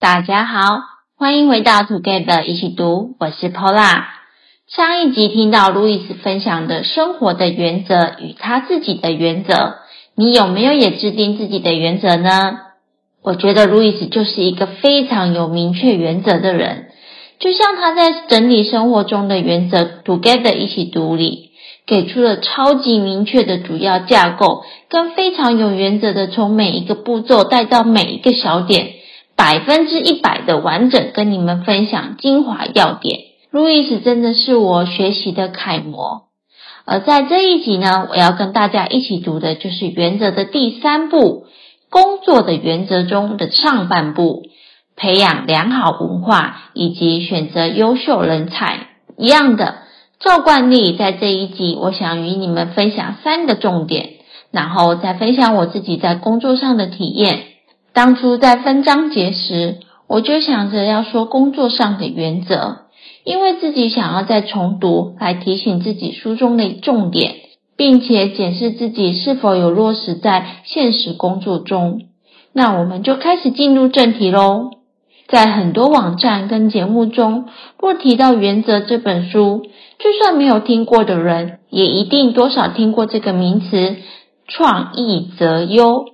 大家好，欢迎回到 Together 一起读，我是 pola。 上一集听到 Louis 分享的生活的原则与他自己的原则，你有没有也制定自己的原则呢？我觉得 Louis 就是一个非常有明确原则的人，就像他在整理生活中的原则 Together 一起读里，给出了超级明确的主要架构，跟非常有原则的从每一个步骤带到每一个小点，100%的完整跟你们分享精华要点。 Louis 真的是我学习的楷模。而在这一集呢，我要跟大家一起读的就是原则的第3步，工作的原则中的上半部，培养良好文化以及选择优秀人才。一样的，照惯例在这一集我想与你们分享3个重点，然后再分享我自己在工作上的体验。当初在分章节时，我就想着要说工作上的原则，因为自己想要再重读来提醒自己书中的重点，并且检视自己是否有落实在现实工作中。那我们就开始进入正题咯。在很多网站跟节目中，若提到原则这本书，就算没有听过的人也一定多少听过这个名词，创意择优。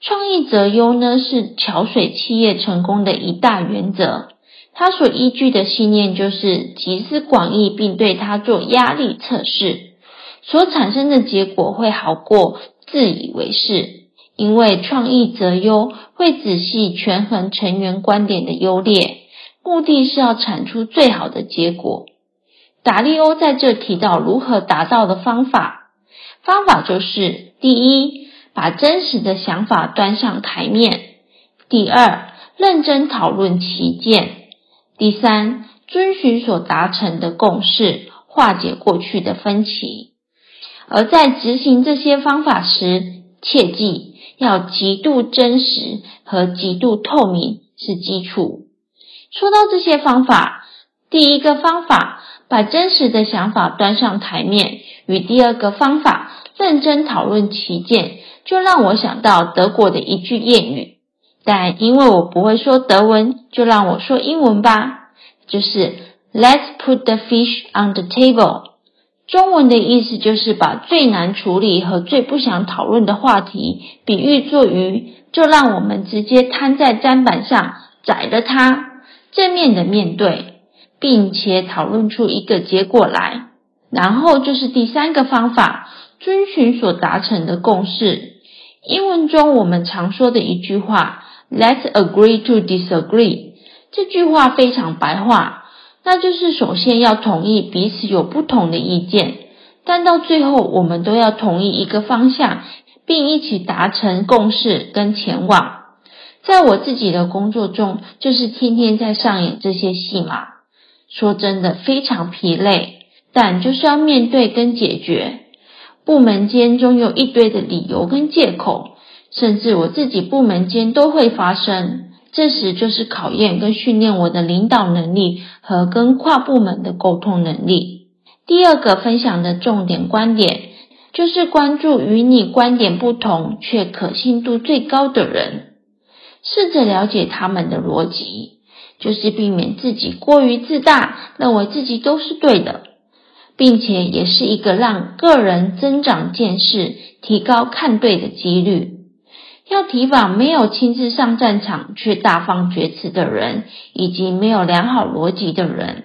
创意择优呢，是桥水企业成功的一大原则。它所依据的信念就是集思广益，并对它做压力测试，所产生的结果会好过自以为是，因为创意择优会仔细权衡成员观点的优劣，目的是要产出最好的结果。达利欧在这提到如何达到的方法，方法就是第一，把真实的想法端上台面；第二，认真讨论其见；第三，遵循所达成的共识，化解过去的分歧。而在执行这些方法时，切记要极度真实和极度透明是基础。说到这些方法，第一个方法，把真实的想法端上台面，与第二个方法，认真讨论其见，就让我想到德国的一句谚语，但因为我不会说德文，就让我说英文吧，就是 Let's put the fish on the table。 中文的意思就是把最难处理和最不想讨论的话题比喻做鱼，就让我们直接摊在砧板上，宰了它，正面的面对，并且讨论出一个结果来。然后就是第三个方法，遵循所达成的共识。英文中我们常说的一句话 Let's agree to disagree， 这句话非常白话，那就是首先要同意彼此有不同的意见，但到最后我们都要同意一个方向，并一起达成共识跟前往。在我自己的工作中，就是天天在上演这些戏码，说真的非常疲累，但就是要面对跟解决。部门间中有一堆的理由跟借口，甚至我自己部门间都会发生，这时就是考验跟训练我的领导能力和跟跨部门的沟通能力。第二个分享的重点观点，就是关注与你观点不同却可信度最高的人，试着了解他们的逻辑，就是避免自己过于自大，认为自己都是对的，并且也是一个让个人增长见识，提高看对的几率。要提防没有亲自上战场却大放厥词的人，以及没有良好逻辑的人。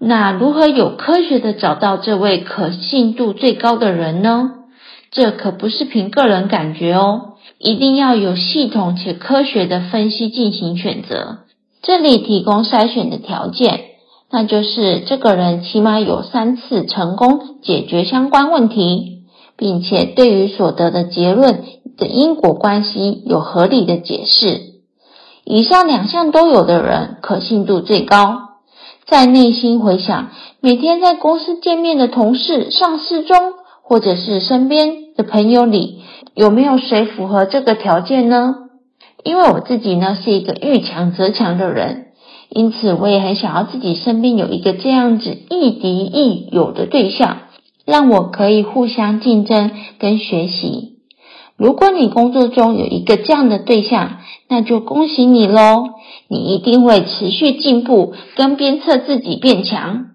那如何有科学的找到这位可信度最高的人呢？这可不是凭个人感觉哦，一定要有系统且科学的分析进行选择。这里提供筛选的条件，那就是这个人起码有3次成功解决相关问题，并且对于所得的结论的因果关系有合理的解释。以上2项都有的人，可信度最高。在内心回想每天在公司见面的同事、上司中，或者是身边的朋友里，有没有谁符合这个条件呢？因为我自己呢是一个遇强则强的人，因此我也很想要自己身边有一个这样子亦敌亦友的对象，让我可以互相竞争跟学习。如果你工作中有一个这样的对象，那就恭喜你咯，你一定会持续进步跟鞭策自己变强。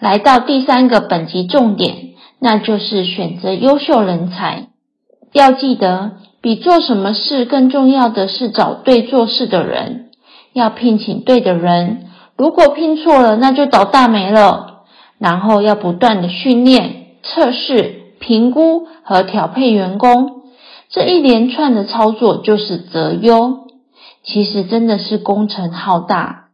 来到第三个本集重点，那就是选择优秀人才。要记得，比做什么事更重要的是找对做事的人，要聘请对的人，如果聘错了那就倒大霉了。然后要不断的训练、测试、评估和调配员工，这一连串的操作就是择优，其实真的是工程浩大。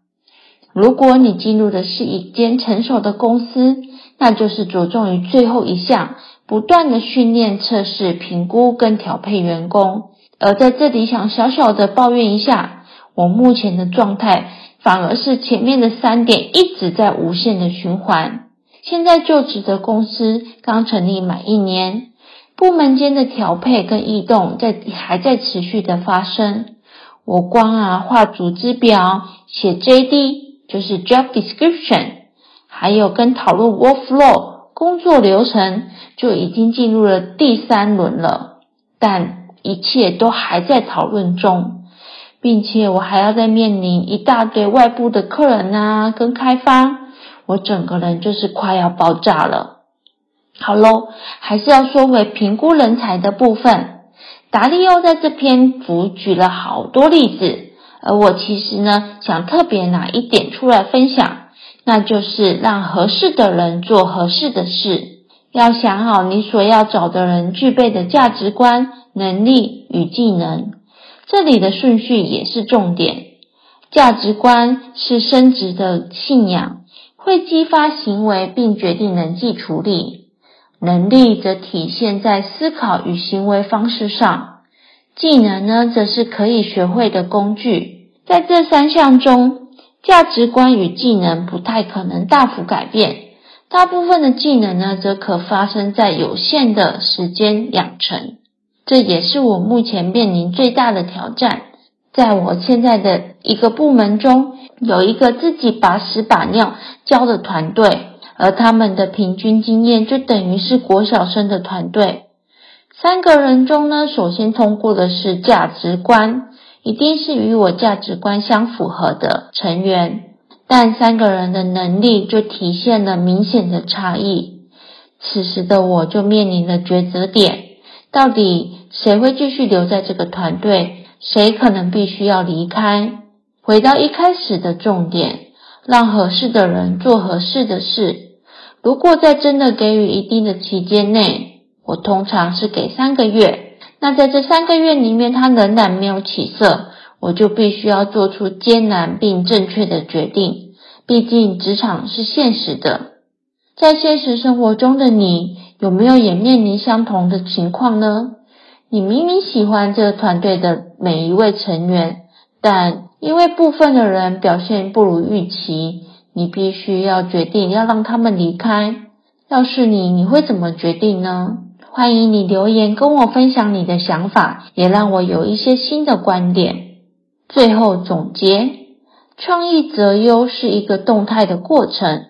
如果你进入的是一间成熟的公司，那就是着重于最后一项，不断的训练、测试、评估跟调配员工。而在这里想小小的抱怨一下，我目前的状态反而是前面的3点一直在无限的循环。现在就职的公司刚成立满1年，部门间的调配跟异动还在持续的发生。我光画组织表、写 JD 就是 Job Description， 还有跟讨论 Workflow 工作流程，就已经进入了第3轮了，但一切都还在讨论中，并且我还要再面临一大堆外部的客人跟开发，我整个人就是快要爆炸了。好咯，还是要说回评估人才的部分。达利欧在这篇幅举了好多例子，而我其实想特别拿一点出来分享，那就是让合适的人做合适的事。要想好你所要找的人具备的价值观、能力与技能，这里的顺序也是重点。价值观是深植的信仰，会激发行为并决定能力处理，能力则体现在思考与行为方式上，技能则是可以学会的工具。在这3项中，价值观与技能不太可能大幅改变，大部分的技能则可发生在有限的时间养成。这也是我目前面临最大的挑战。在我现在的一个部门中，有一个自己把屎把尿教的团队，而他们的平均经验就等于是国小生的团队。3个人中首先通过的是价值观，一定是与我价值观相符合的成员，但3个人的能力就体现了明显的差异。此时的我就面临了抉择点，到底谁会继续留在这个团队，谁可能必须要离开。回到一开始的重点，让合适的人做合适的事。如果在真的给予一定的期间内，我通常是给3个月，那在这3个月里面他仍然没有起色，我就必须要做出艰难并正确的决定，毕竟职场是现实的。在现实生活中的你，有没有也面临相同的情况呢？你明明喜欢这个团队的每一位成员，但因为部分的人表现不如预期，你必须要决定要让他们离开。要是你，你会怎么决定呢？欢迎你留言跟我分享你的想法，也让我有一些新的观点。最后总结，创意择优是一个动态的过程。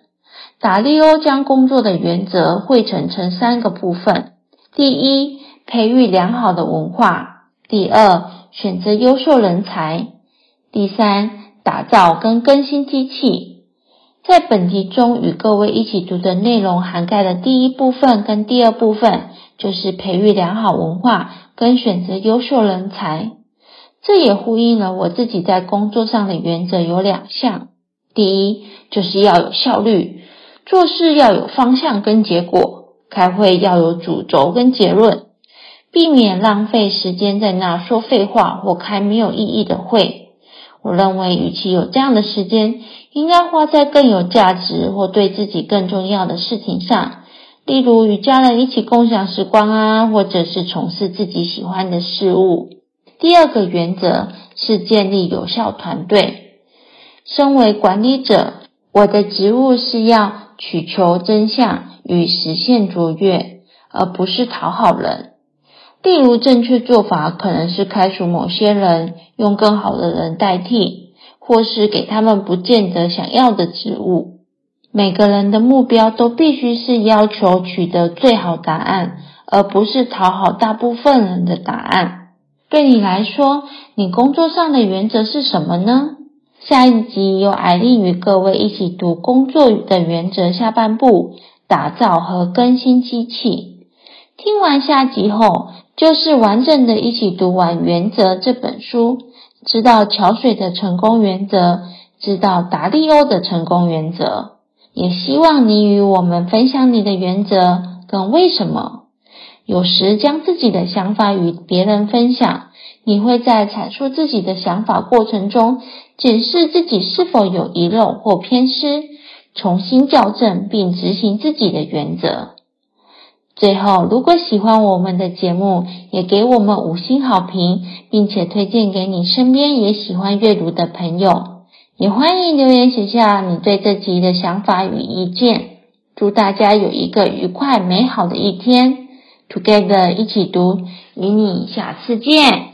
达利欧将工作的原则汇整成3个部分。第一，培育良好的文化；第2，选择优秀人才；第3，打造跟更新机器。在本集中与各位一起读的内容涵盖了第1部分跟第2部分，就是培育良好文化跟选择优秀人才。这也呼应了我自己在工作上的原则有2项。第一，就是要有效率，做事要有方向跟结果，开会要有主轴跟结论，避免浪费时间在那说废话或开没有意义的会。我认为与其有这样的时间，应该花在更有价值或对自己更重要的事情上，例如与家人一起共享时光或者是从事自己喜欢的事物。第2个原则是建立有效团队。身为管理者，我的职务是要取求真相与实现卓越，而不是讨好人。例如，正确做法可能是开除某些人，用更好的人代替，或是给他们不见得想要的职务。每个人的目标都必须是要求取得最好答案，而不是讨好大部分人的答案。对你来说，你工作上的原则是什么呢？下一集由艾莉与各位一起读工作的原则下半部，打造和更新机器。听完下集后，就是完整的一起读完《原则》这本书，知道桥水的成功原则，知道达利欧的成功原则。也希望你与我们分享你的原则跟为什么。有时将自己的想法与别人分享，你会在阐述自己的想法过程中，检视自己是否有遗漏或偏失，重新校正并执行自己的原则。最后，如果喜欢我们的节目，也给我们5星好评，并且推荐给你身边也喜欢阅读的朋友。也欢迎留言写下你对这集的想法与意见。祝大家有一个愉快美好的一天！Together 一起读，与你下次见。